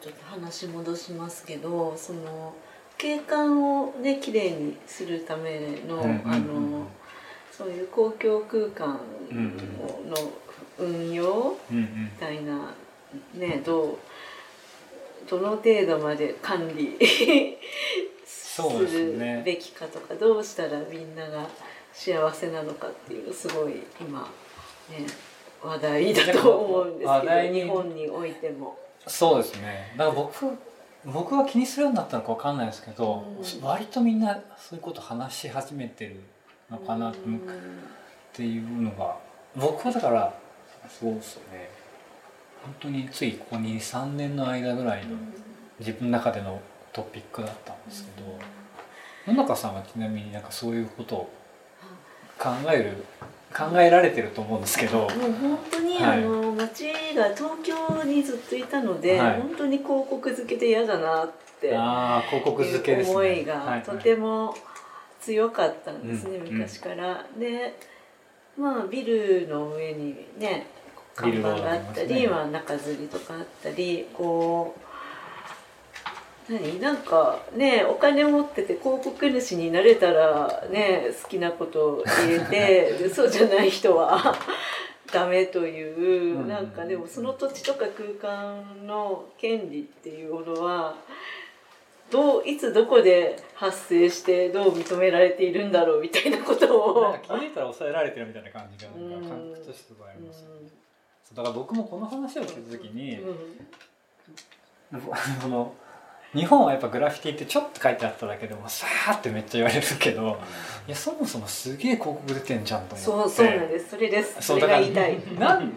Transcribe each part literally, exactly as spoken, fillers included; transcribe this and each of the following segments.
ちょっと話戻しますけど、その景観をねきれいにするためのあのそういう公共空間の運用みたいなね、どうどの程度まで管理するべきかとか、どうしたらみんなが幸せなのかっていうすごい今ね話題だと思うんですけど、日本においても。そうですね。だから僕僕は気にするようになったのか分かんないですけど、うん、割とみんなそういうこと話し始めてるのかなっていうのが、僕はだからそうですね。本当についここにさんねんの間ぐらいの自分の中でのトピックだったんですけど、うん、野中さんはちなみになんかそういうことを考える考えられてると思うんですけど、もう本当に、はい、あの町が東京にずっといたので、はい、本当に広告付けで嫌だなっていう思いがとても強かったんですね、はいはい、昔から、うん、で、まあ、ビルの上にね看板があったり、ね、まあ、中吊りとかあったり、こう何なんかねお金持ってて広告主になれたらね好きなことを入れてそうじゃない人はダメという、うん、なんかでもその土地とか空間の権利っていうものはどういつどこで発生してどう認められているんだろうみたいなことを気づいたら抑えられてるみたいな感じがなんか感覚としてあります、ね、うん、だから僕もこの話を聞いた時に、うんうん、あの日本はやっぱグラフィティってちょっと書いてあっただけでもさーってめっちゃ言われるけど、いやそもそもすげえ広告出てんじゃんと思って、そうそうなんです、それです、それが言いたい、な ん,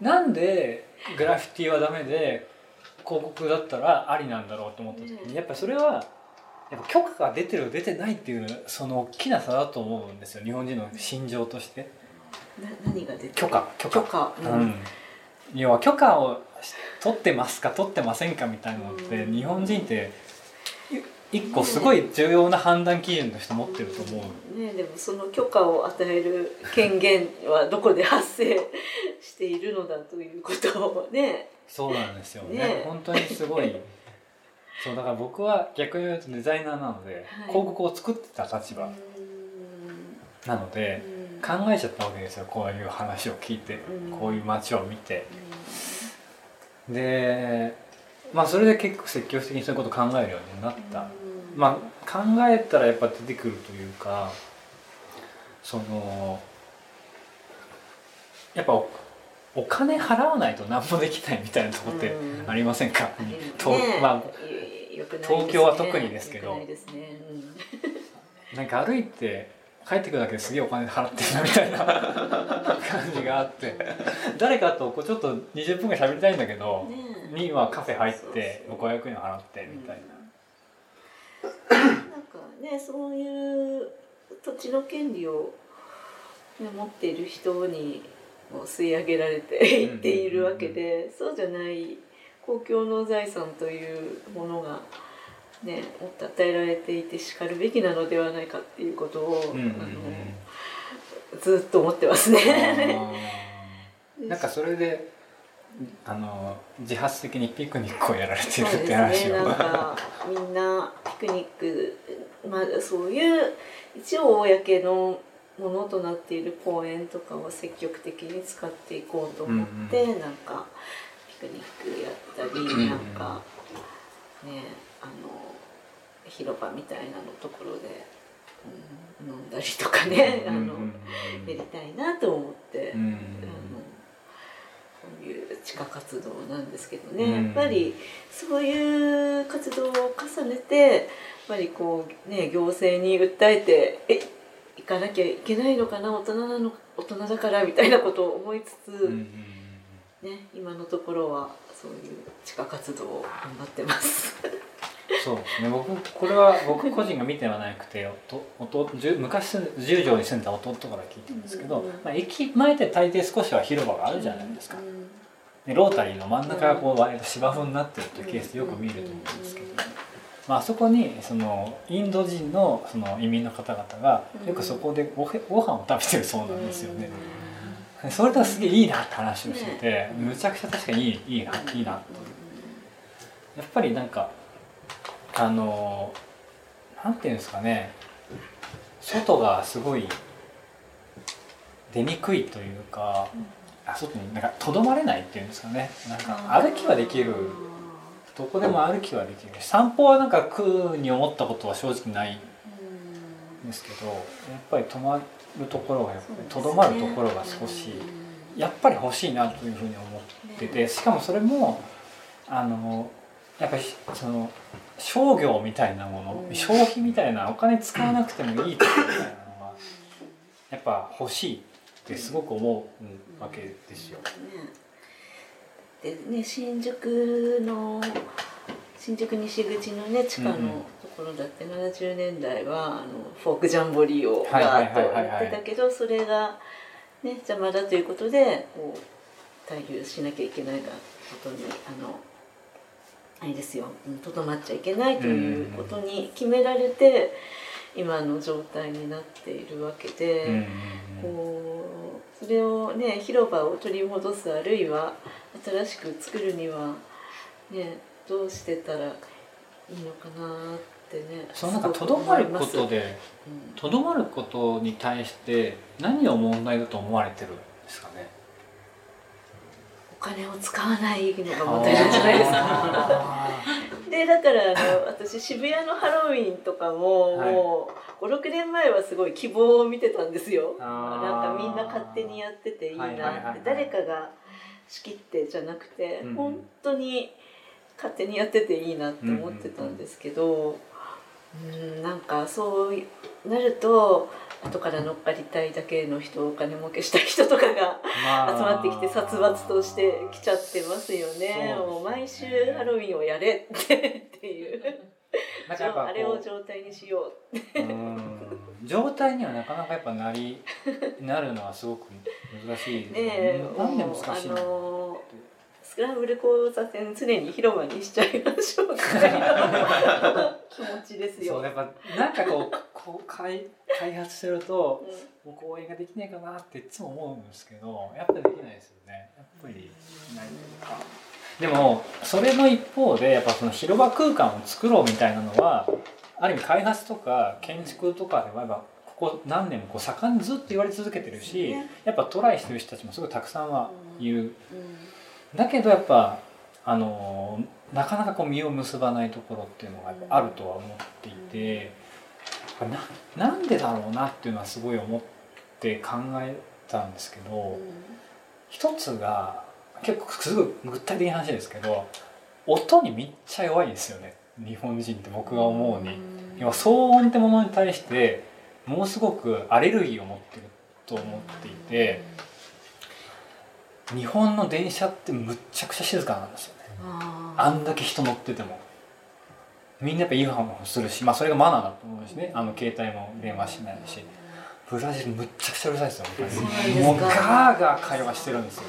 なんでグラフィティはダメで広告だったらありなんだろうと思った時に、やっぱりそれはやっぱ許可が出てる出てないっていうその大きな差だと思うんですよ、日本人の心情として。な何が出てる？許可許可、許可、うんうん、要は許可を取ってますか取ってませんかみたいなのって、うん、日本人って一個すごい重要な判断基準として持ってると思う、ねね、でもその許可を与える権限はどこで発生しているのだということをねそうなんですよ ね, ね本当にすごいそうだから僕は逆に言うとデザイナーなので、はい、広告を作ってた立場なので考えちゃったわけですよ、こういう話を聞いて、うん、こういう街を見て、うんでまあ、それで結構積極的にそういうことを考えるようになった、うん、まあ、考えたらやっぱ出てくるというか、そのやっぱ お, お金払わないと何もできないみたいなとこってありませんか、うん、とまあね、東京は特にですけど、ね な, ですね、うん、なんか歩いて帰ってくるだけですげえお金払ってるなみたいな感じがあって、誰かとこうちょっとにじゅっぷんぐらい喋りたいんだけど、ね、にはカフェ入ってごひゃくえん払ってみたいな、うん、なんかねそういう土地の権利を、ね、持っている人に吸い上げられていっているわけで、うんうんうんうん、そうじゃない公共の財産というものがね、もっと与えられていてしかるべきなのではないかっていうことを、うんうんうん、あのずっと思ってますね。なんかそれであの自発的にピクニックをやられてるって話を、そうですね、なんかみんなピクニック、まあ、そういう一応公のものとなっている公園とかを積極的に使っていこうと思って、うんうん、なんかピクニックやったり、うんうん、なんかねあの広場みたいなのところで、うん、飲んだりとかね、あの、うんうんうん、やりたいなと思って、うんうん、あのこういう地下活動なんですけどね、うん、やっぱりそういう活動を重ねてやっぱりこうね行政に訴えてえ行かなきゃいけないのかな大人なの大人だからみたいなことを思いつつ、うんうんね、今のところはそういう地下活動を頑張ってます。そうですね、僕これは僕個人が見てはなくてと弟昔十条に住んだ弟から聞いてるんですけど、まあ、駅前で大抵少しは広場があるじゃないですか、でロータリーの真ん中がこう割と芝生になってるというケースよく見ると思うんですけど、まあ、あそこにそのインド人 の, その移民の方々がよくそこで ご, ご飯を食べてるそうなんですよね。それとはすげえいいなって話をしてて、むちゃくちゃ確かにいいいいないいなとやっぱりなんかあのなんていうんですかね、外がすごい出にくいというか、あ、外になんかとどまれないっていうんですかね、なんか歩きはできる、どこでも歩きはできる、散歩はなんか苦に思ったことは正直ないんですけど、やっぱり止まるところが、とどまるところが少しやっぱり欲しいなというふうに思ってて、しかもそれもあのやっぱりその商業みたいなもの、消費みたいな、お金使わなくてもいいみたいなのがやっぱ欲しいってすごく思うわけですよ。でね、新宿の新宿西口のね地下のところだってななじゅうねんだいはあのフォークジャンボリーをガーッとやってたけど、それがね邪魔だということでこう滞留しなきゃいけないがことにあのあれですよ、とどまっちゃいけないということに決められて今の状態になっているわけで、こうそれをね広場を取り戻す、あるいは新しく作るにはねどうしてたらいいのかなってね、そのなんかとどまることで、とどまることに対して何を問題だと思われてるんですかね。お金を使わないのが問題なんじゃないですか。でだからあの私渋谷のハロウィンとかも、はい、もうごろくねんまえはすごい希望を見てたんですよ。なんかみんな勝手にやってていいなって、はいはいはいはい、誰かが仕切ってじゃなくて、うん、本当に勝手にやってていいなって思ってたんですけど、うんうんうんうん、なんかそうなると後から乗っかりたいだけの人、お金儲けした人とかが、まあ、集まってきて殺伐としてきちゃってますよね。もう毎週ハロウィンをやれってっていうなんかやっぱあれを状態にしようって、うん、状態にはなかなかやっぱなりなるのはすごく難しいですね。ね、なんで難しいの、あのー、スクランブル交差点常に広場にしちゃいましょうみたいな気持ちですよ。そうやっぱなんかこうこう開発してると、うん、もう公園ができないかなっていつも思うんですけど、やっぱりできないですよね。やっぱりないか。でもそれの一方でやっぱその広場空間を作ろうみたいなのはある意味開発とか建築とかでもやっぱここ何年もこう盛んにずっと言われ続けてるし、やっぱトライしてる人たちもすごいたくさんはいる、うんうん、だけどやっぱあのなかなかこう実を結ばないところっていうのがあるとは思っていて、うんうん、な, なんでだろうなっていうのはすごい思って考えたんですけど、うん、一つが結構すごい具体的な話ですけど、音にめっちゃ弱いんですよね日本人って。僕が思うに、うん、要は騒音ってものに対してものすごくアレルギーを持ってると思っていて、うん、日本の電車ってむっちゃくちゃ静かなんですよね、うん、あんだけ人乗っててもみんなやっぱイヤホンをするし、まあ、それがマナーだと思うしね、あの携帯も電話しないし。ブラジルむっちゃくちゃうるさいですよ、もうガーガー会話してるんですよ。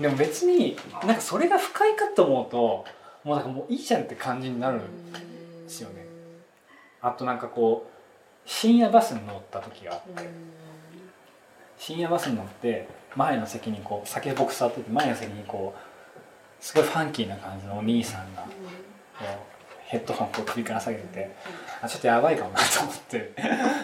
でも別になんかそれが不快かと思うともうなんかもういいじゃんって感じになるんですよね。あとなんかこう深夜バスに乗った時があって、深夜バスに乗って前の席にこう先僕座ってて前の席にこうすごいファンキーな感じのお兄さんがこうヘッドホンを首から下げてて、あ、ちょっとやばいかもなと思って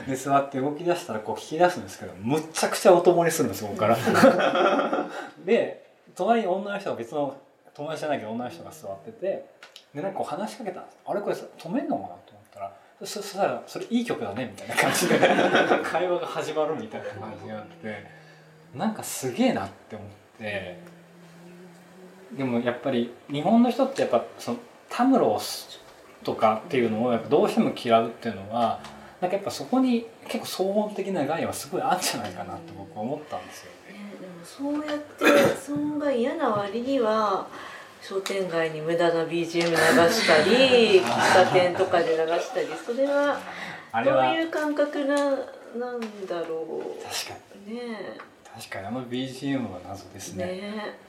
で座って動き出したらこう聞き出すんですけど、むっちゃくちゃ音漏れするんですよ、ここからで隣に女の人が別の友達じゃないけど女の人が座ってて、でなんかこう話しかけたんです。あれこれ止めんのかなと思ったら、そしたらそれいい曲だねみたいな感じで会話が始まるみたいな感じがあって、なんかすげえなって思って。でもやっぱり日本の人ってやっぱそのタムロをとかっていうのをやっぱどうしても嫌うっていうのはなんかやっぱそこに結構騒音的な害はすごいあるんじゃないかなと僕は思ったんですよね。でもそうやって騒音が嫌な割には商店街に無駄な ビージーエム 流したり喫茶店とかで流したり、それはどういう感覚 な, なんだろう。確かにね、確かにあの ビージーエム は謎です ね, ね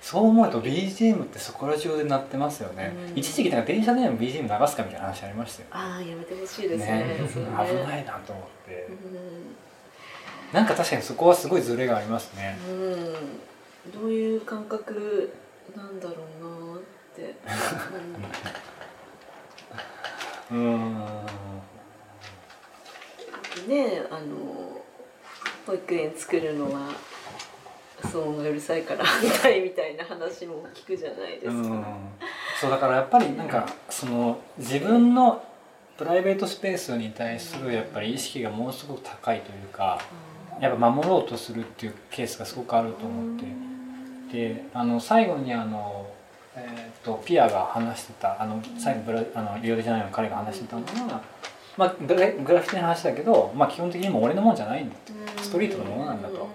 そう思うと ビージーエム ってそこら中で鳴ってますよね、うん、一時期なんか電車でも ビージーエム 流すかみたいな話ありましたよ、ね、ああやめてほしいです ね, ね危ないなと思って、うん、なんか確かにそこはすごいズレがありますね、うん、どういう感覚なんだろうなっって、うん、うんね、あの保育園作るのは騒音がうるさいから反対みたいな話も聞くじゃないですか、うん、そうだからやっぱりなんかその自分のプライベートスペースに対するやっぱり意識がものすごく高いというか、やっぱ守ろうとするっていうケースがすごくあると思って、であの最後にあの、えー、とピアが話してたあの最後ブラあのリオデジャネイロの彼が話してたのは、まあ、グラフィティの話だけど、まあ、基本的にもう俺のもんじゃないんだと、ストリートのものなんだと、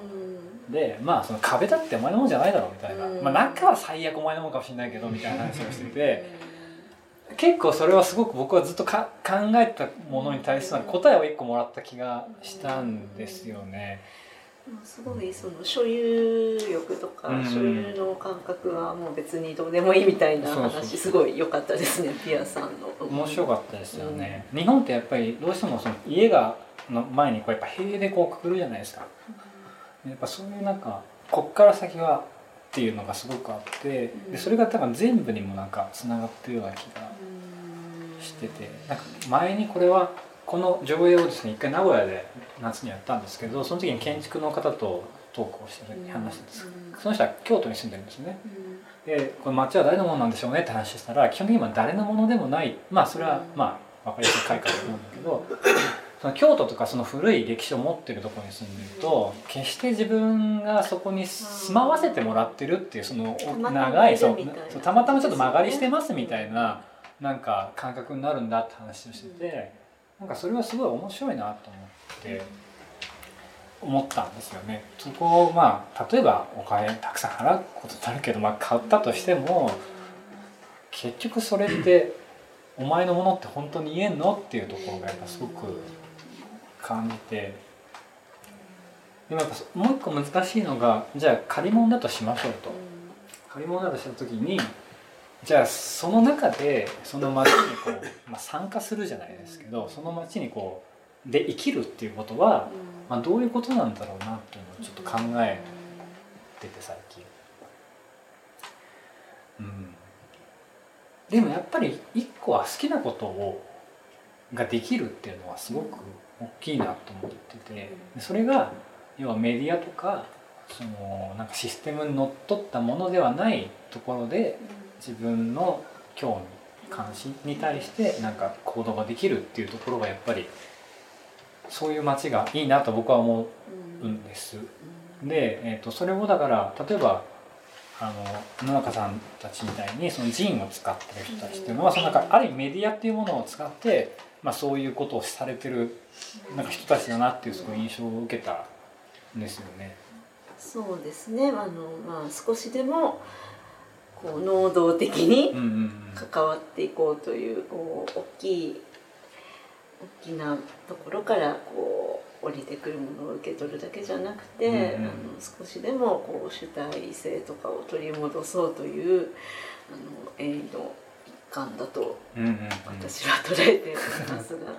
でまあその壁だってお前のもんじゃないだろうみたいな、まあ、中は最悪お前のもんかもしれないけどみたいな話をしてて結構それはすごく僕はずっとか考えたものに対する答えを一個もらった気がしたんですよね。すごいその所有欲とか所有の感覚はもう別にどうでもいいみたいな話、そうそう、すごい良かったですね、ピアさんの。面白かったですよね、うん、日本ってやっぱりどうしてもその家がの前にこうやっぱ塀でこうくくるじゃないですか、やっぱそういうなんかこっから先はっていうのがすごくあって、でそれが多分全部にもなんかつながってるような気がしてて、なんか前にこれはこの上映をですね一回名古屋で夏にやったんですけど、その時に建築の方とトークをして話してたんです。その人は京都に住んでるんですね。でこの町は誰のものなんでしょうねって話したら、基本的には誰のものでもない、まあそれはまあ分かりやすい回かと思うんだけど、その京都とかその古い歴史を持ってるところに住んでると、決して自分がそこに住まわせてもらってるっていうその長い、そうたまたまちょっと間借りしてますみたいななんか感覚になるんだって話をしてて、なんかそれはすごい面白いなと思って思ったんですよね。そこをまあ例えばお金たくさん払うことになるけど、まあ買ったとしても結局それってお前のものって本当に言えんのっていうところがやっぱすごく感じて、でもやっぱもう一個難しいのが、じゃあ借り物だとしましょうと、借り物だとした時にじゃあその中でその町にこう、まあ、参加するじゃないですけど、その町にこうで生きるっていうことは、まあ、どういうことなんだろうなっていうのをちょっと考えてて最近、うん、でもやっぱり一個は好きなことをができるっていうのはすごく大きいなと思ってて、それが要はメディアとかそのなんかシステムにのっとったものではないところで自分の興味関心に対してなんか行動ができるっていうところがやっぱりそういう街がいいなと僕は思うんです。で、えーと、それをだから例えばあの野中さんたちみたいにそのジンを使ってる人たちっていうのはそのなんかある意味メディアっていうものを使ってまあ、そういうことをされてるなんか人たちだなっていうすごい印象を受けたんですよね。そうですね、あの、まあ、少しでもこう能動的に関わっていこうという、こう大きい大きなところからこう降りてくるものを受け取るだけじゃなくて、うんうん、あの少しでもこう主体性とかを取り戻そうというあのエイド感だと私は捉えていますが、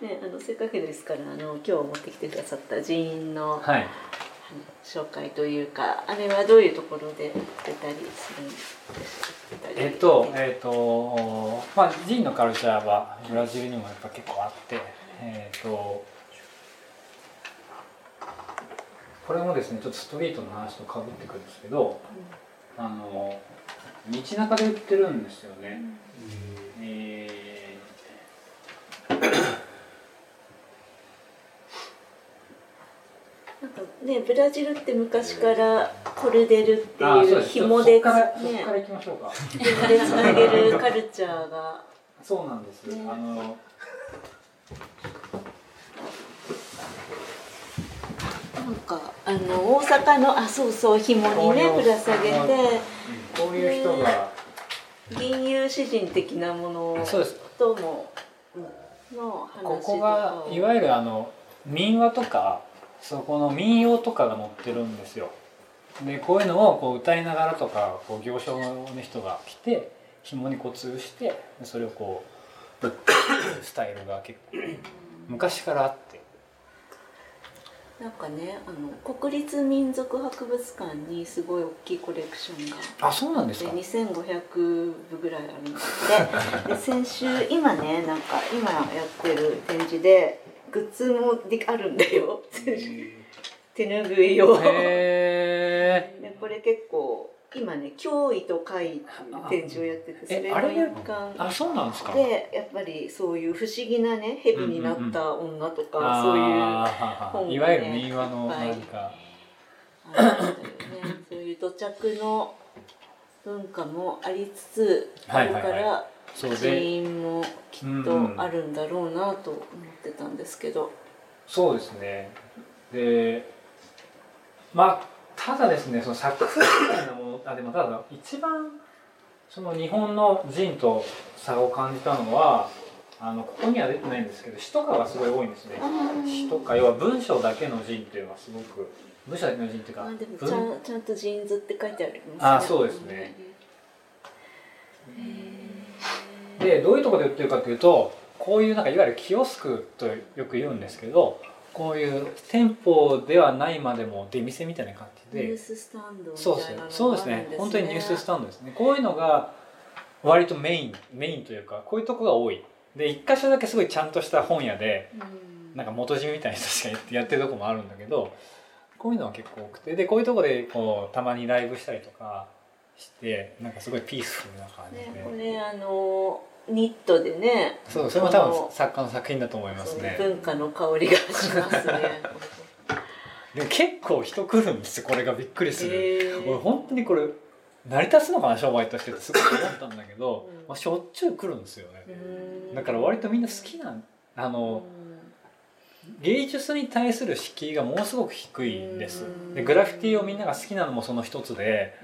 ね、あのせっかくですからあの今日持ってきてくださった寺院の、はい、紹介というかあれはどういうところで売ってたりするんですか？えっと、えっとまあ、寺院のカルチャーはブラジルにもやっぱ結構あって、えっと、これもですねちょっとストリートの話とかぶってくるんですけど、うん、あの道中で売ってるんですよね、うん、えー、なんかねブラジルって昔からコルデルっていう紐でつなげるカルチャーがそうなんです、ね、あのなんかあの大阪のあそうそう紐にねぶら下げてこういう人が銀融詩人的なものともの話とかここがいわゆるあの民話とかそこの民謡とかが載ってるんですよ。でこういうのをこう歌いながらとかこう行商の人が来て紐にこう吊るしてそれをこうぶっスタイルが結構昔からあって、なんかね、あの国立民族博物館にすごい大きいコレクションがあって、あ、そうなんですか。にせんごひゃくぶぐらいあるんで、で先週今ね、なんか今やってる展示でグッズもあるんだよ。手拭いを。へー。でこれ結構今ね、脅威と怪異っていう展示をやってて、それの一環 で, あそうなんですか。でやっぱりそういう不思議なね、蛇になった女とか、うんうんうん、そういう本が、ね、いわゆる民話の何かあるんだよね。そういう土着の文化もありつつ、はいはいはい、だから寺院もきっとあるんだろうなと思ってたんですけど、うんうん、そうですね。でまあただですね、その作風みたいなもの、あでもただ一番その日本の人と差を感じたのは、あのここには出てないんですけど、詩とかがすごい多いんですね。詩とか、要は文章だけの人っていうのはすごく、文章だけの人っていうか、あでも ち, ゃんちゃんと人図って書いてありますね。あそうですね。へでどういうところで売ってるかというと、こういうなんかいわゆるキオスクとよく言うんですけど、こういう店舗ではないまでも出店みたいな感じで、ニューススタンドみたいなのがあるんですね。そうですね、本当にニューススタンドですね。こういうのが割とメインメインというか、こういうとこが多いで、一箇所だけすごいちゃんとした本屋で、うん、なんか元締めみたいに確かにやってるとこもあるんだけど、こういうのは結構多くて、でこういうとこでこうたまにライブしたりとかして、なんかすごいピースフルな感じで、ね、これあのニットでね、そう、それも多分作家の作品だと思いますね。文化の香りがしますね。でも結構人来るんですよ、これがびっくりする、えー、俺本当にこれ成り立つのかな商売としてってすごい思ったんだけど、うん、まあ、しょっちゅう来るんですよね。だから割とみんな好きな、あの芸術に対する敷居がものすごく低いんです。でグラフィティをみんなが好きなのもその一つで、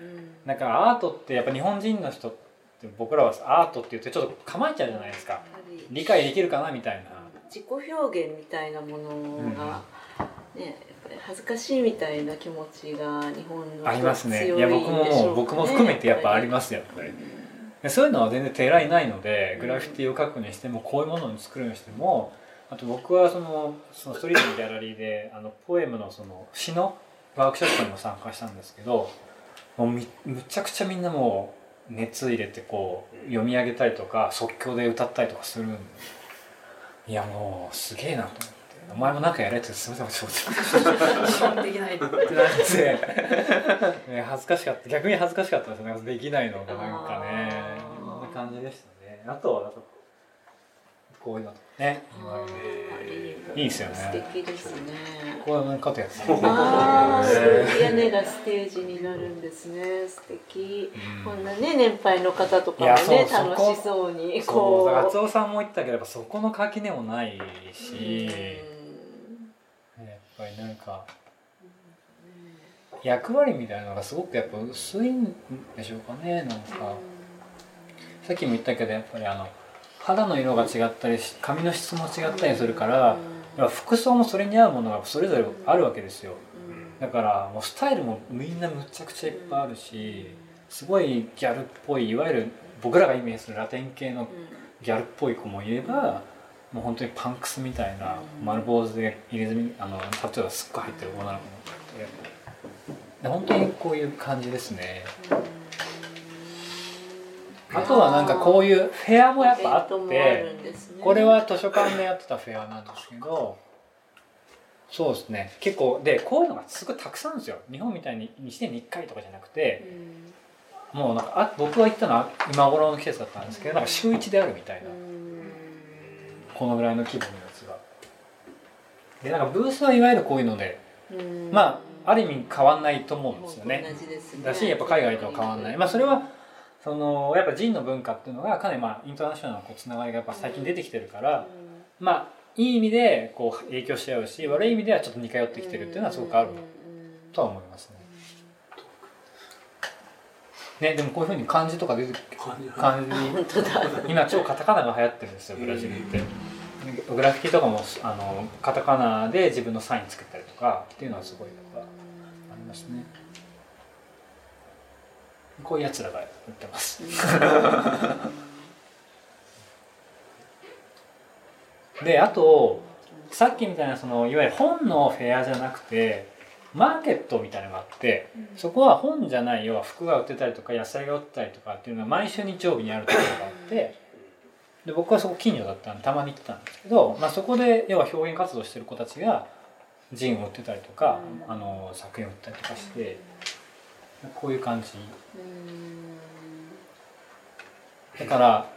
だからアートってやっぱ日本人の人って、僕らはアートって言ってちょっと構えちゃうじゃないですか。理解できるかなみたいな、自己表現みたいなものが、うん、ね、やっぱり恥ずかしいみたいな気持ちが日本の人強いでしょうね。ありますね。いや僕ももう僕も含めてやっぱありますよ、やっぱり。そういうのは全然手らいないので、グラフィティを書くにしても、こういうものを作るにしても、あと僕はその、そのストリートのギャラリーであのポエムのその詩のワークショップにも参加したんですけど、もう む, むちゃくちゃみんなもう熱入れてこう読み上げたりとか即興で歌ったりとかするんで、いやもうすげえなと思って、お前もなんかやれって、すみませんちょっとできないってなって恥ずかしかった、逆に恥ずかしかったですね、できないのがなんかね、こんな感じでしたね。あとはなんかこういうのとかね、いいですよね。素敵ですね。こういう方やつ。ああ、屋根がステージになるんですね。素敵。うん、こんなね、年配の方とかもね、そうそう楽しそうにこう。そう、松尾さんも言ったけど、そこの垣根もないし、うん、やっぱりなんか役割みたいなのがすごくやっぱ薄いんでしょうかね。なんか、うん、さっきも言ったけど、やっぱりあの。肌の色が違ったり髪の質も違ったりするから、うん、服装もそれに合うものがそれぞれあるわけですよ、うん、だからもうスタイルもみんなむちゃくちゃいっぱいあるし、すごいギャルっぽい、いわゆる僕らがイメージするラテン系のギャルっぽい子もいれば、もう本当にパンクスみたいな丸坊主で入れ墨、あのタトゥーがすっごい入ってる女の子もいて、本当にこういう感じですね。あとはなんかこういうフェアもやっぱあって、これは図書館でやってたフェアなんですけど、そうですね、結構でこういうのがすごいたくさんですよ。日本みたいにいちねんにいっかいとかじゃなくて、もうなんか僕が行ったのは今頃の季節だったんですけど、なんか週いちであるみたいな、このぐらいの規模のやつがで、なんかブースはいわゆるこういうので、まあある意味変わんないと思うんですよね。だしやっぱ海外とは変わんない、まあそれはそのやっぱジンの文化っていうのがかなりまあインターナショナルのつながりがやっぱ最近出てきてるから、うん、まあいい意味でこう影響し合うし、悪い意味ではちょっと似通ってきてるっていうのはすごくあるとは思いますね。ね、でもこういうふうに漢字とか出て漢字今超カタカナが流行ってるんですよ、ブラジルって。グラフィティとかもあのカタカナで自分のサイン作ったりとかっていうのはすごいやっぱありますね。こういうやつらが売ってますで、あとさっきみたいなそのいわゆる本のフェアじゃなくてマーケットみたいなのがあって、うん、そこは本じゃない要は服が売ってたりとか野菜が売ってたりとかっていうのが毎週日曜日にあるところがあってで僕はそこ近所だったんでたまに行ってたんですけど、まあ、そこで要は表現活動してる子たちがジンを売ってたりとか、うん、あの作品を売ったりとかして、うん、こういう感じ、うん、だから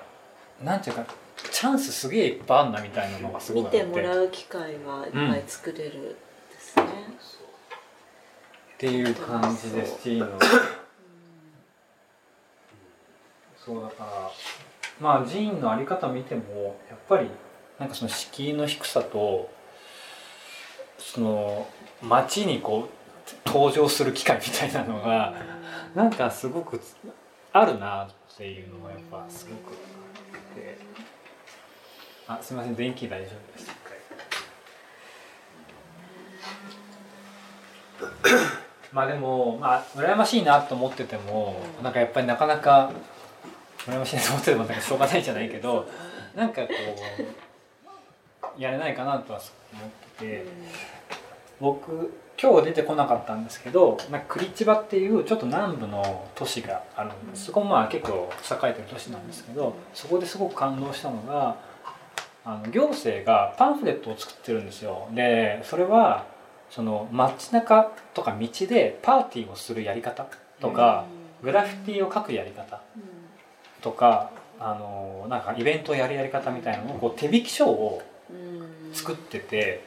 なんていうかチャンスすげえいっぱいあんなみたいなのがすごいあって見てもらう機会がいっぱい作れるですね、うん、っていう感じですティーのそうだからまあ寺院のあり方見てもやっぱりなんかその敷居の低さとその街にこう登場する機会みたいなのがなんかすごくあるなっていうのがやっぱすごくあってあ、すみません、電気大丈夫です。まあでも、まあ、羨ましいなと思ってても、うん、なんかやっぱりなかなか羨ましいなと思っててもなんかしょうがないじゃないけどなんかこうやれないかなとは思ってて、うん、僕今日出てこなかったんですけどなんかクリチバっていうちょっと南部の都市があるんです、うん、そこもまあ結構栄えてる都市なんですけど、うん、そこですごく感動したのがあの行政がパンフレットを作ってるんですよ。でそれはその街中とか道でパーティーをするやり方とかグラフィティを書くやり方とかあのなんかイベントをやるやり方みたいなのをこう手引き書を作ってて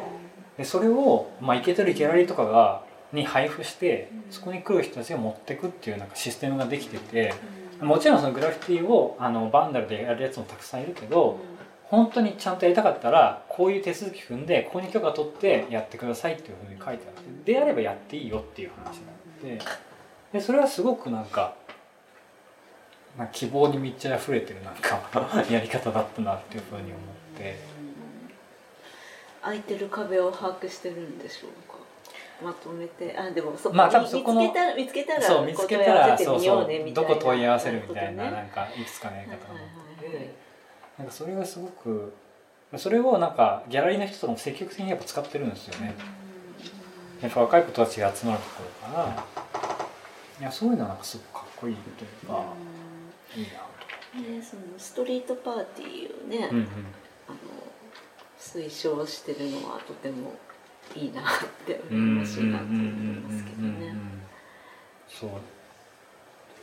でそれをまあイケてるギャラリーとかがに配布してそこに来る人たちが持ってくっていうなんかシステムができててもちろんそのグラフィティをあのバンダルでやるやつもたくさんいるけど本当にちゃんとやりたかったらこういう手続き踏んでここに許可取ってやってくださいっていうふうに書いてあってであればやっていいよっていう話になってでそれはすごくなんかなんか希望に満ち溢れてるなんかやり方だったなっていうふうに思って空いてる壁を把握してるんでしょうかまとめてあでもそこ、まあ、多分そこの見つけたら見つけたらそう見つけたらそうそうどこ問い合わせるみたいななんかいくつかのやり方が持ってて。なんかそれがすごくそれをなんかギャラリーの人とかも積極的にやっぱ使ってるんですよね。やっぱ若い子たちが集まるところからいやそういうのはなんかすごくかっこいいというかいいなとか、えー、そのストリートパーティーをね、うんうん、あの推奨してるのはとてもいいなって羨ましいなと思いますけどね。そう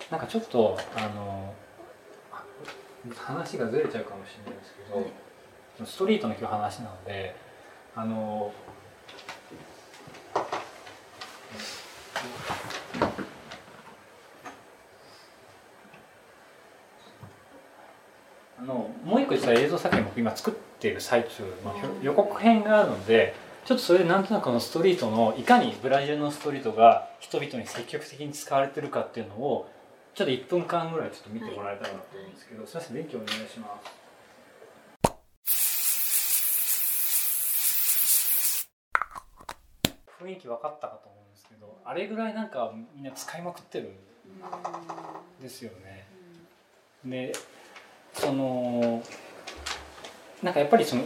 なんかちょっとあの話がずれちゃうかもしれないですけど、はい、ストリートの今日話なのであのあのもう一個実は映像作品を今作っている最中の予告編があるのでちょっとそれでなんとなくのストリートのいかにブラジルのストリートが人々に積極的に使われているかっていうのをちょっといっぷんかんぐらいちょっと見てもらえたらなと思うんですけど、すいません、電気お願いします。雰囲気分かったかと思うんですけど、あれぐらいなんかみんな使いまくってるんですよね。で、そのなんかやっぱりその、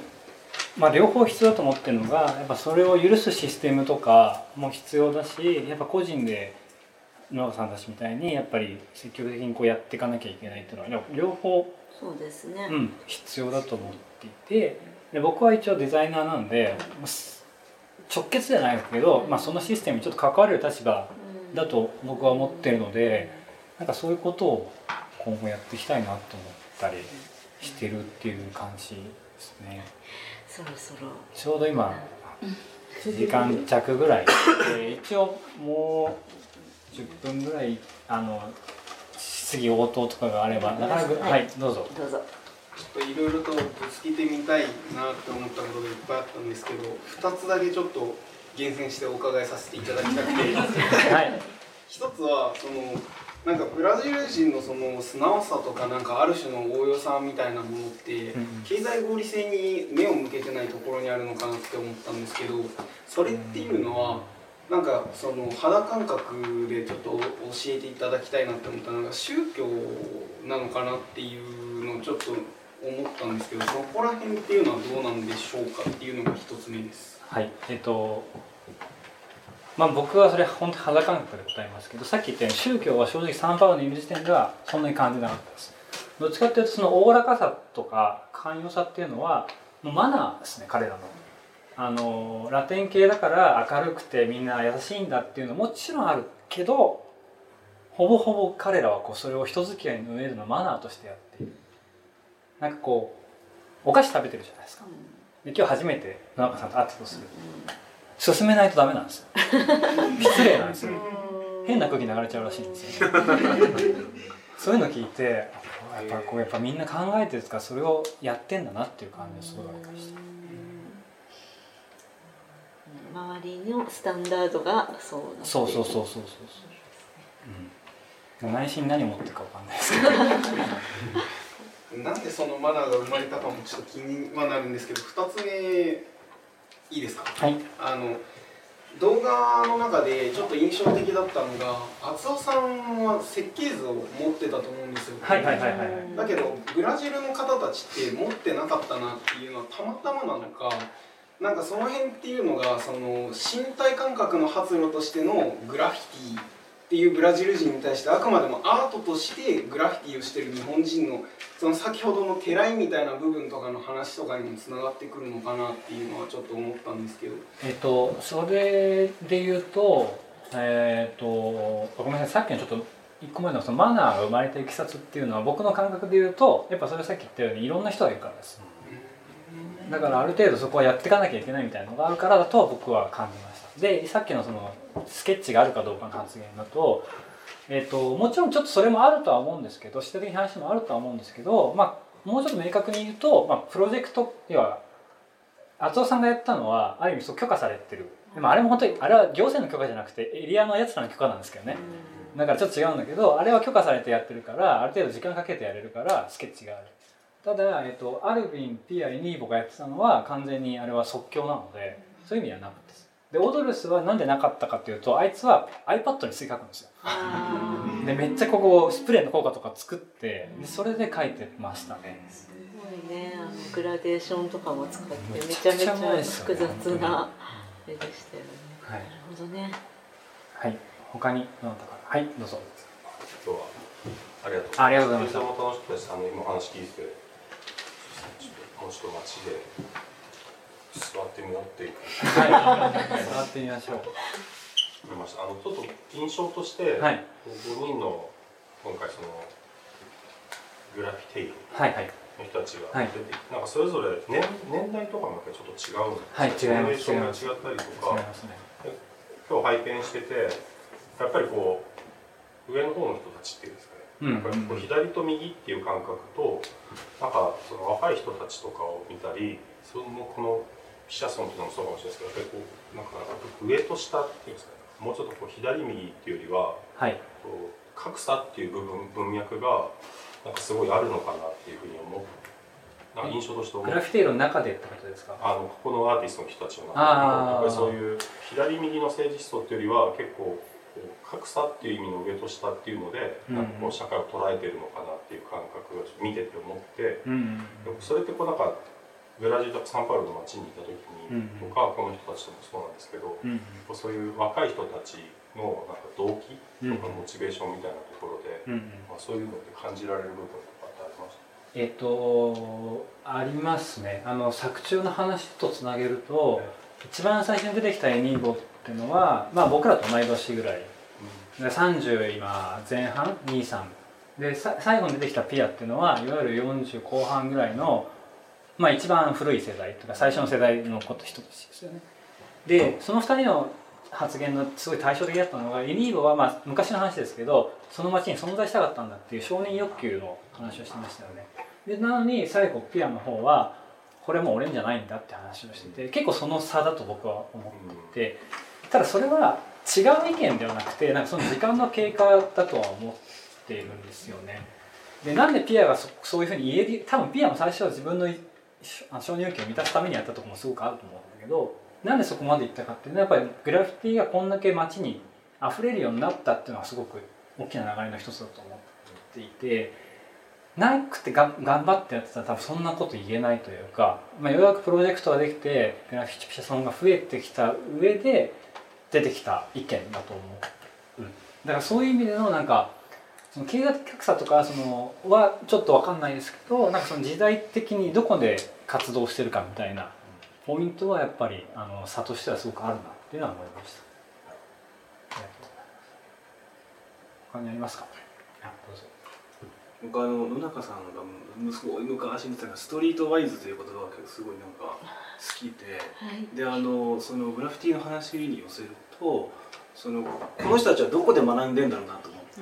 まあ、両方必要だと思ってるのが、やっぱそれを許すシステムとかも必要だし、やっぱ個人で野さんたちみたいにやっぱり積極的にこうやっていかなきゃいけないっていうのは両方そうですね、うん、必要だと思っていてで僕は一応デザイナーなんで直結じゃないですけど、まあ、そのシステムにちょっと関われる立場だと僕は思ってるのでなんかそういうことを今後やっていきたいなと思ったりしてるっていう感じですね。そろそろちょうど今いちじかん弱ぐらいで一応もうじゅっぷんぐらいあの質疑応答とかがあればなかなか、はい、はい、どうぞどうぞ。ちょっといろいろとぶつけてみたいなって思ったことがいっぱいあったんですけど、ふたつだけちょっと厳選してお伺いさせていただきたくてはい、ひとつはそのなんかブラジル人のその素直さとかなんかある種のおおよさみたいなものって経済合理性に目を向けてないところにあるのかなって思ったんですけど、それっていうのは、うんなんかその肌感覚でちょっと教えていただきたいなって思ったのが宗教なのかなっていうのをちょっと思ったんですけど、そこら辺っていうのはどうなんでしょうかっていうのが一つ目です。はい、えっとまあ、僕はそれ本当に肌感覚で答えますけど、さっき言ったように宗教は正直サンパウロのイメージ点ではそんなに感じなかったです。どっちかっていうとそのおおらかさとか寛容さっていうのはマナーですね。彼らのあのラテン系だから明るくてみんな優しいんだっていうのももちろんあるけど、ほぼほぼ彼らはこうそれを人付き合いの上でのマナーとしてやっている。なんかこうお菓子食べてるじゃないですか。で今日初めて野中さんと会ったとする、進めないとダメなんですよ。失礼なんですよ。変な空気流れちゃうらしいんですよ。そういうの聞いて、やっぱこうやっぱみんな考えてるからそれをやってんだなっていう感じがすごいありました。周りのスタンダードがそうなっている。そうそうそうそうそう。うん、内心何持ってるかわかんないですけど。なんでそのマナーが生まれたかもちょっと気にはなるんですけど、ふたつめ。いいですか、はい、あの動画の中でちょっと印象的だったのが、厚尾さんは設計図を持ってたと思うんですよ。はいはいはいはい、だけどブラジルの方たちって持ってなかったなっていうのはたまたまなのか、なんかその辺っていうのがその身体感覚の発露としてのグラフィティっていうブラジル人に対して、あくまでもアートとしてグラフィティをしてる日本人のその先ほどのてらいみたいな部分とかの話とかにもつながってくるのかなっていうのはちょっと思ったんですけど、えっとそれで言うとえっとごめんなさい、さっきのちょっといっこまえのそのマナーが生まれたいきさつっていうのは、僕の感覚で言うとやっぱそれさっき言ったようにいろんな人がいるからです。だからある程度そこはやっていかなきゃいけないみたいなのがあるからだとは僕は感じました。でさっきのそのスケッチがあるかどうかの発言だとえー、ともちろんちょっとそれもあるとは思うんですけど、視点的な話もあるとは思うんですけど、まあ、もうちょっと明確に言うと、まあ、プロジェクト要は厚尾さんがやったのはある意味そう許可されてる。でもあれも本当にあれは行政の許可じゃなくてエリアのやつらの許可なんですけどね。だからちょっと違うんだけど、あれは許可されてやってるからある程度時間かけてやれるからスケッチがある。ただ、えー、とアルビン ピーアイツー 僕がやってたのは完全にあれは即興なのでそういう意味ではなくてです。でオドルスはなんでなかったかっていうと、あいつは iPad にすり書くんですよ。でめっちゃここスプレーの効果とか作ってでそれで書いてましたね。すごいね、あのグラデーションとかも使ってめちゃめちゃ複雑な絵でしたよね。はい、なるほどね。はい、他にどなたから、はい、どうぞ。今日はありがとうございました。ありがとうございました。とても楽しかったです。あの今話聞いて、もうちょっと街で。座ってみようっていう座ってみましょう。あのちょっと印象として、はい、ごにんの今回そのグラフィティの人たちが出て、はい、なんかそれぞれ 年, 年代とかもちょっと違うんですよね。はい、違います。違います。違ったりとか、ね、今日拝見しててやっぱりこう上の方の人たちっていうんですかね、やっぱりこう左と右っていう感覚と、なんかその若い人たちとかを見たり、そのこのピシャソンとかもそうかもしれないですけど、こうなんか上と下っていうんですかね、もうちょっとこう左右っていうよりは、はい、こう格差っていう部分文脈がなんかすごいあるのかなっていうふうに思う。なんか印象として思う。グラフィティの中でってことですか。あのここのアーティストの人たちの中で、やっぱりそういう左右の政治思想っていうよりは結構格差っていう意味の上と下っていうので、なんかこう社会を捉えてるのかなっていう感覚を見てて思って、うんうん、それってこうなんか。ブラジルとかサンパウロの街にいた時にとか、うん、この人たちともそうなんですけど、うん、そういう若い人たちのなんか動機とかモチベーションみたいなところで、うんまあ、そういうのって感じられる部分とかってありました？えっとありますね。あの作中の話とつなげると、ね、一番最初に出てきたエニーゴっていうのは、まあ、僕らと同い年ぐらい、うん、さんじゅう今前半にじゅうさんでさ最後に出てきたピアっていうのはいわゆるよんじゅう後半ぐらいのまあ、一番古い世代というか最初の世代のこと人たちですよね。でそのふたりの発言のすごい対照的だったのが、エニーゴはまあ昔の話ですけどその町に存在したかったんだっていう承認欲求の話をしてましたよね。でなのに最後ピアの方はこれもう俺んじゃないんだって話をしてて、結構その差だと僕は思っていて、ただそれは違う意見ではなくてなんかその時間の経過だとは思っているんですよね。でなんでピアが そ, そういうふうに言える、多分ピアも最初は自分の承認欲求を満たすためにやったところもすごくあると思うんだけど、なんでそこまでいったかっていうのはやっぱりグラフィティがこんだけ街にあふれるようになったっていうのはすごく大きな流れの一つだと思っていて、なくてが頑張ってやってたら多分そんなこと言えないというか、まあ、ようやくプロジェクトができてグラフィックさんが増えてきた上で出てきた意見だと思う、うん、だからそういう意味でのなんかその経済的格差とかそのはちょっと分かんないですけど、なんかその時代的にどこで活動してるかみたいなポイントはやっぱりあの差としてはすごくあるなっていうのは思いました。他にありますか？どうぞ。僕は野中さんがすごい昔に言ってたストリートワイズという言葉がすごいなんか好きで、はい、であのそのグラフィティの話に寄せるとそのこの人たちはどこで学んでんだろうなと思って、そ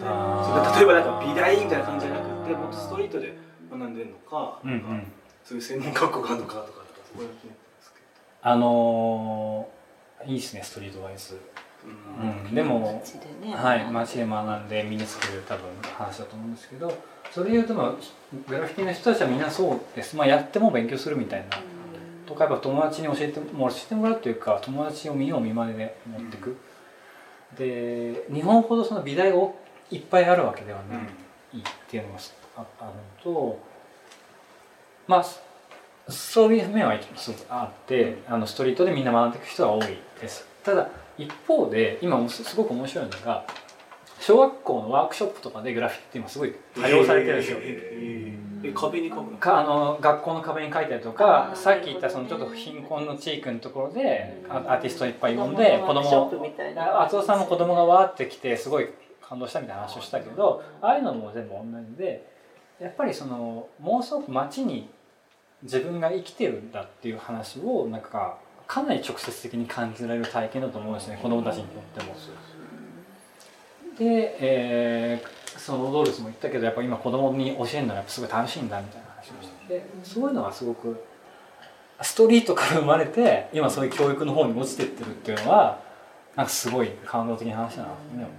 れ例えばなんか美大みたいな感じじゃなくてもっとストリートで学んでるのか、うんうん、なんかそういう専門学校があるのかとかとかそこら辺ですけど、あのー、いいですねストリートワイズ。うんうん、でも街 で,、ねはい、街で学んで身につける多分話だと思うんですけど、それでいうと、まあ、グラフィティの人たちはみんなそうです、まあ、やっても勉強するみたいな、うん、とかやっぱ友達に教えてもらうというか友達を見よう見まねで持っていく、うん、で日本ほどその美大がいっぱいあるわけではない、うん、っていうのがあると、まあそういう面はすごくあって、うん、あのストリートでみんな学んでいく人が多いです。ただ一方で今すごく面白いのが小学校のワークショップとかでグラフィティって今すごい多用されてるんですよ、えーえー、壁に書くのかあの学校の壁に書いたりとか、さっき言ったそのちょっと貧困の地域のところでアーティストをいっぱい呼んで子供厚尾さんも子供がわーってきてすごい感動したみたいな話をしたけど、ああいうのも全部同じでやっぱりそのもうすごく街に自分が生きてるんだっていう話をなんかかなり直接的に感じられる体験だと思うんですね、子どもたちにとっても。で、えー、そのドールズも言ったけどやっぱ今子どもに教えるのはやっぱすごい楽しいんだみたいな話をしてて、そういうのがすごくストリートから生まれて今そういう教育の方に落ちてってるっていうのはなんかすごい感動的な話だなと思う。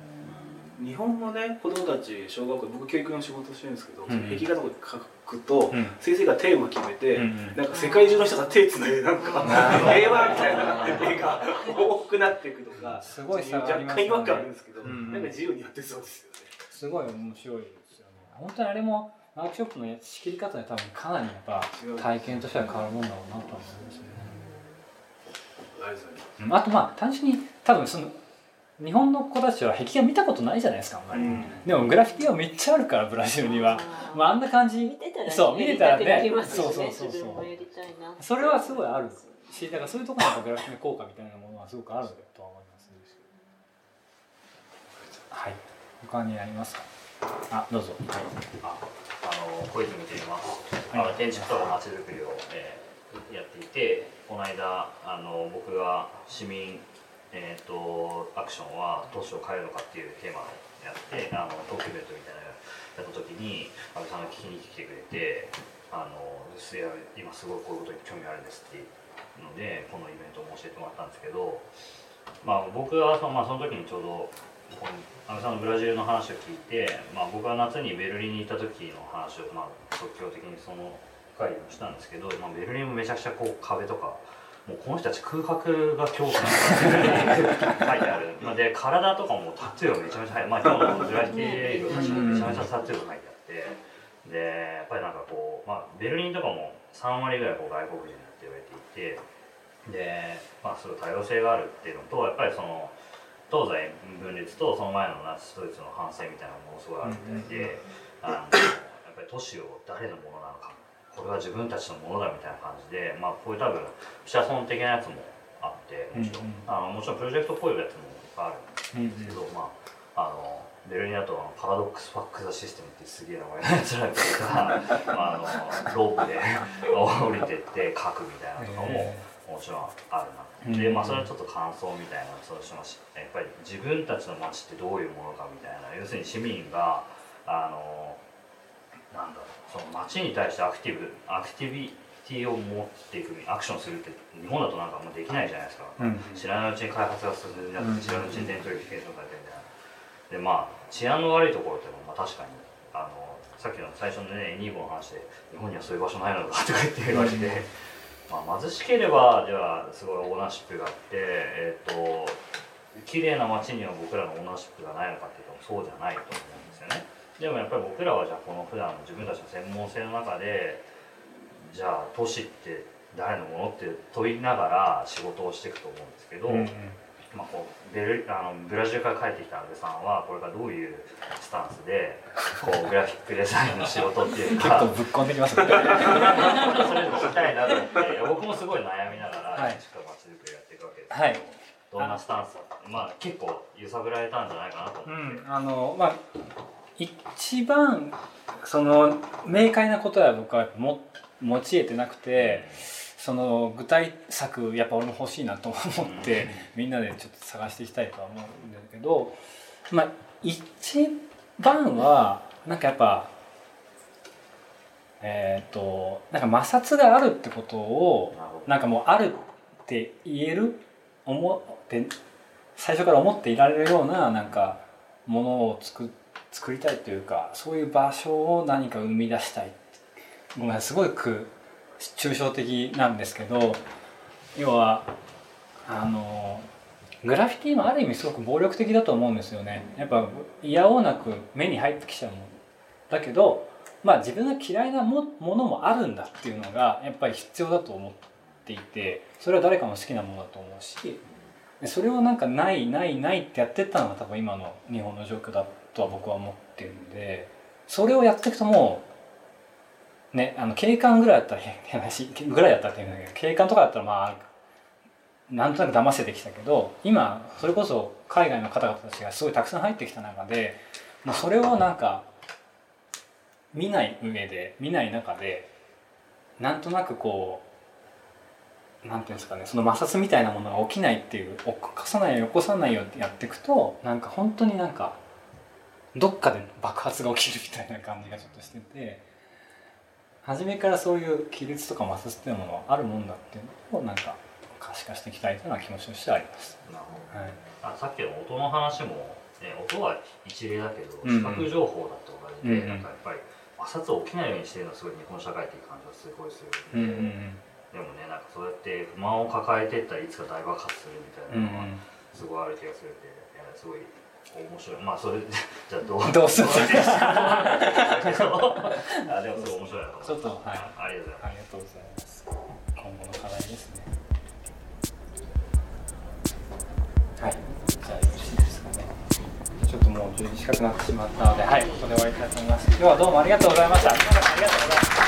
日本のね、子供たち、小学校、僕教育の仕事をしてるんですけど、うん、壁画とか書くと、うん、先生がテーマ決めて、うん、なんか世界中の人が手つないで、なんか、うん、平和みたいな絵が多くなっていくとか、すごい若干違和感あるんですけど、うん、なんか自由にやってそうですよね。すごい面白いですよね。本当にあれもワークショップの仕切り方で多分かなりやっぱ体験としては変わるもんだろうなと思いますね。あとまあ単純に多分その日本の子たちは壁画見たことないじゃないですかあんまり、うん、でもグラフィティはめっちゃあるからブラジルには、うんまあ、あんな感じ見てたらね、そう見てたらね、そうそうそうそう、それはすごいあるし、だからそういうところのグラフィティの効果みたいなものはすごくあるとは思います、ね、はい、他にありますか？あ、どうぞ、はい、ああの小泉といいます、はい、あの建築とか街づくりを、えー、やっていて、この間あの僕が市民えー、とアクションは都市を変えるのかっていうテーマをやってあの東京イベントみたいなのをやった時に安倍さんが聞きに来てくれて、あの今すごいこういうことに興味あるんですっていうのでこのイベントも教えてもらったんですけど、まあ、僕はその、まあ、その時にちょうど安倍さんのブラジルの話を聞いて、まあ、僕は夏にベルリンにいた時の話を、まあ、即興的にその会議をしたんですけど、まあ、ベルリンもめちゃくちゃこう壁とか。もうこの人たち空白が恐怖なのか書いてあるので、体とかもタトゥーがめちゃめちゃ入って、まあ、今のグラフィティ営業たちもめちゃめちゃタトゥーが入ってあって、でやっぱりなんかこう、まあ、ベルリンとかもさんわりぐらいこう外国人だって言われていて、で、まあ、すごい多様性があるっていうのと、やっぱりその東西分裂とその前のナチスドイツの反省みたいなものがすごいあるみたいで、あのやっぱり都市を誰のものなのか。これは自分たちのものだみたいな感じで、まあ、こういう多分ピシャソン的なやつもあってもちろん、うんうん、あのもちろんプロジェクトっぽいやつもいっぱいあるんですけど、うんうん、まあ、あのベルリンだとあのパラドックス・ファック・ザ・システムってすげえ名前のやつらとか、まあ、あのロープで降りてって書くみたいなとかももちろんあるなで、まあ、それはちょっと感想みたいなそうしました。やっぱり自分たちの街ってどういうものかみたいな、要するに市民があのなんだろう、その街に対してアクティブアクティビティを持っていくアクションするって日本だとなんかもうできないじゃないですか、うん、知らないうちに開発が進んでなくて知らないうちに伝統的継承されてみたいなで、まあ治安の悪いところっていうのは、まあ、確かにあのさっきの最初のねエヌイーブイの話で日本にはそういう場所ないのかとか言って言われて、うんまあ、貧しければではすごいオーナーシップがあって、えー、と綺麗な街には僕らのオーナーシップがないのかっていうとそうじゃないと思うんですよね。でもやっぱり僕らはじゃあこの普段の自分たちの専門性の中でじゃあ都市って誰のものって問いながら仕事をしていくと思うんですけど、うんうん、まあ、こうベルあのブラジルから帰ってきた安部さんはこれからどういうスタンスでこうグラフィックデザインの仕事っていうか結構ぶっ込んできますねそれを聞きたいなと思って僕もすごい悩みながら建築家街づくりやっていくわけですけど、はい、どんなスタンスだった、まあ、結構揺さぶられたんじゃないかなと思って、うん、あのまあ、一番その明快なことは僕はも持ち得てなくて、その具体策やっぱ俺も欲しいなと思ってみんなでちょっと探していきたいとは思うんだけど、まあ一番はなんかやっぱえっとなんか摩擦があるってことをなんかもうあるって言える思って最初から思っていられるようななんかものを作作りたいというか、そういう場所を何か生み出したい。ごめんすごく抽象的なんですけど、要はあのグラフィティもある意味すごく暴力的だと思うんですよね。やっぱ嫌おうなく目に入ってきちゃうもんだけど、まあ、自分が嫌いな も, ものもあるんだっていうのがやっぱり必要だと思っていて、それは誰かの好きなものだと思うし、それをなんかないないないってやってったのが多分今の日本の状況だとは僕は思ってるので、それをやっていくともうね、あの景観ぐらいだったら変な話ぐらいだったら変だけど、景観とかだったらまあなんとなく騙せてきたけど、今それこそ海外の方々たちがすごいたくさん入ってきた中で、まあ、それをなんか見ない上で見ない中でなんとなくこうなんていうんですかね、その摩擦みたいなものが起きないっていう起こさないよ起こさないよってやっていくと、なんか本当になんかどっかで爆発が起きるみたいな感じがちょっとしてて。初めからそういう亀裂とか摩擦っていうものはあるもんだっていうのをなんか可視化していきたいというのは気持ちとしてあります。なるほど、はい、あさっきの音の話も、ね、音は一例だけど視覚情報だと同じで、うんうん、なんかやっぱり摩擦起きないようにしてるのはすごい日本社会っていう感じがすごいするので、うんうんうん、でもねなんかそうやって不満を抱えてったらいつか大爆発するみたいなのがすごいある気がするんで、うんうん、すごい。面白い。まあそれじゃあどうどうするんですか。でもすごい面白いなと思います。ちょっと、はい、ありがとうございます。今後の課題ですね。はい。じゃあよろしいですかね。ちょっともうじゅうじ近くなってしまったので、はい、ここで終わりたいと思います。今日はどうもありがとうございました。ありがとうございました。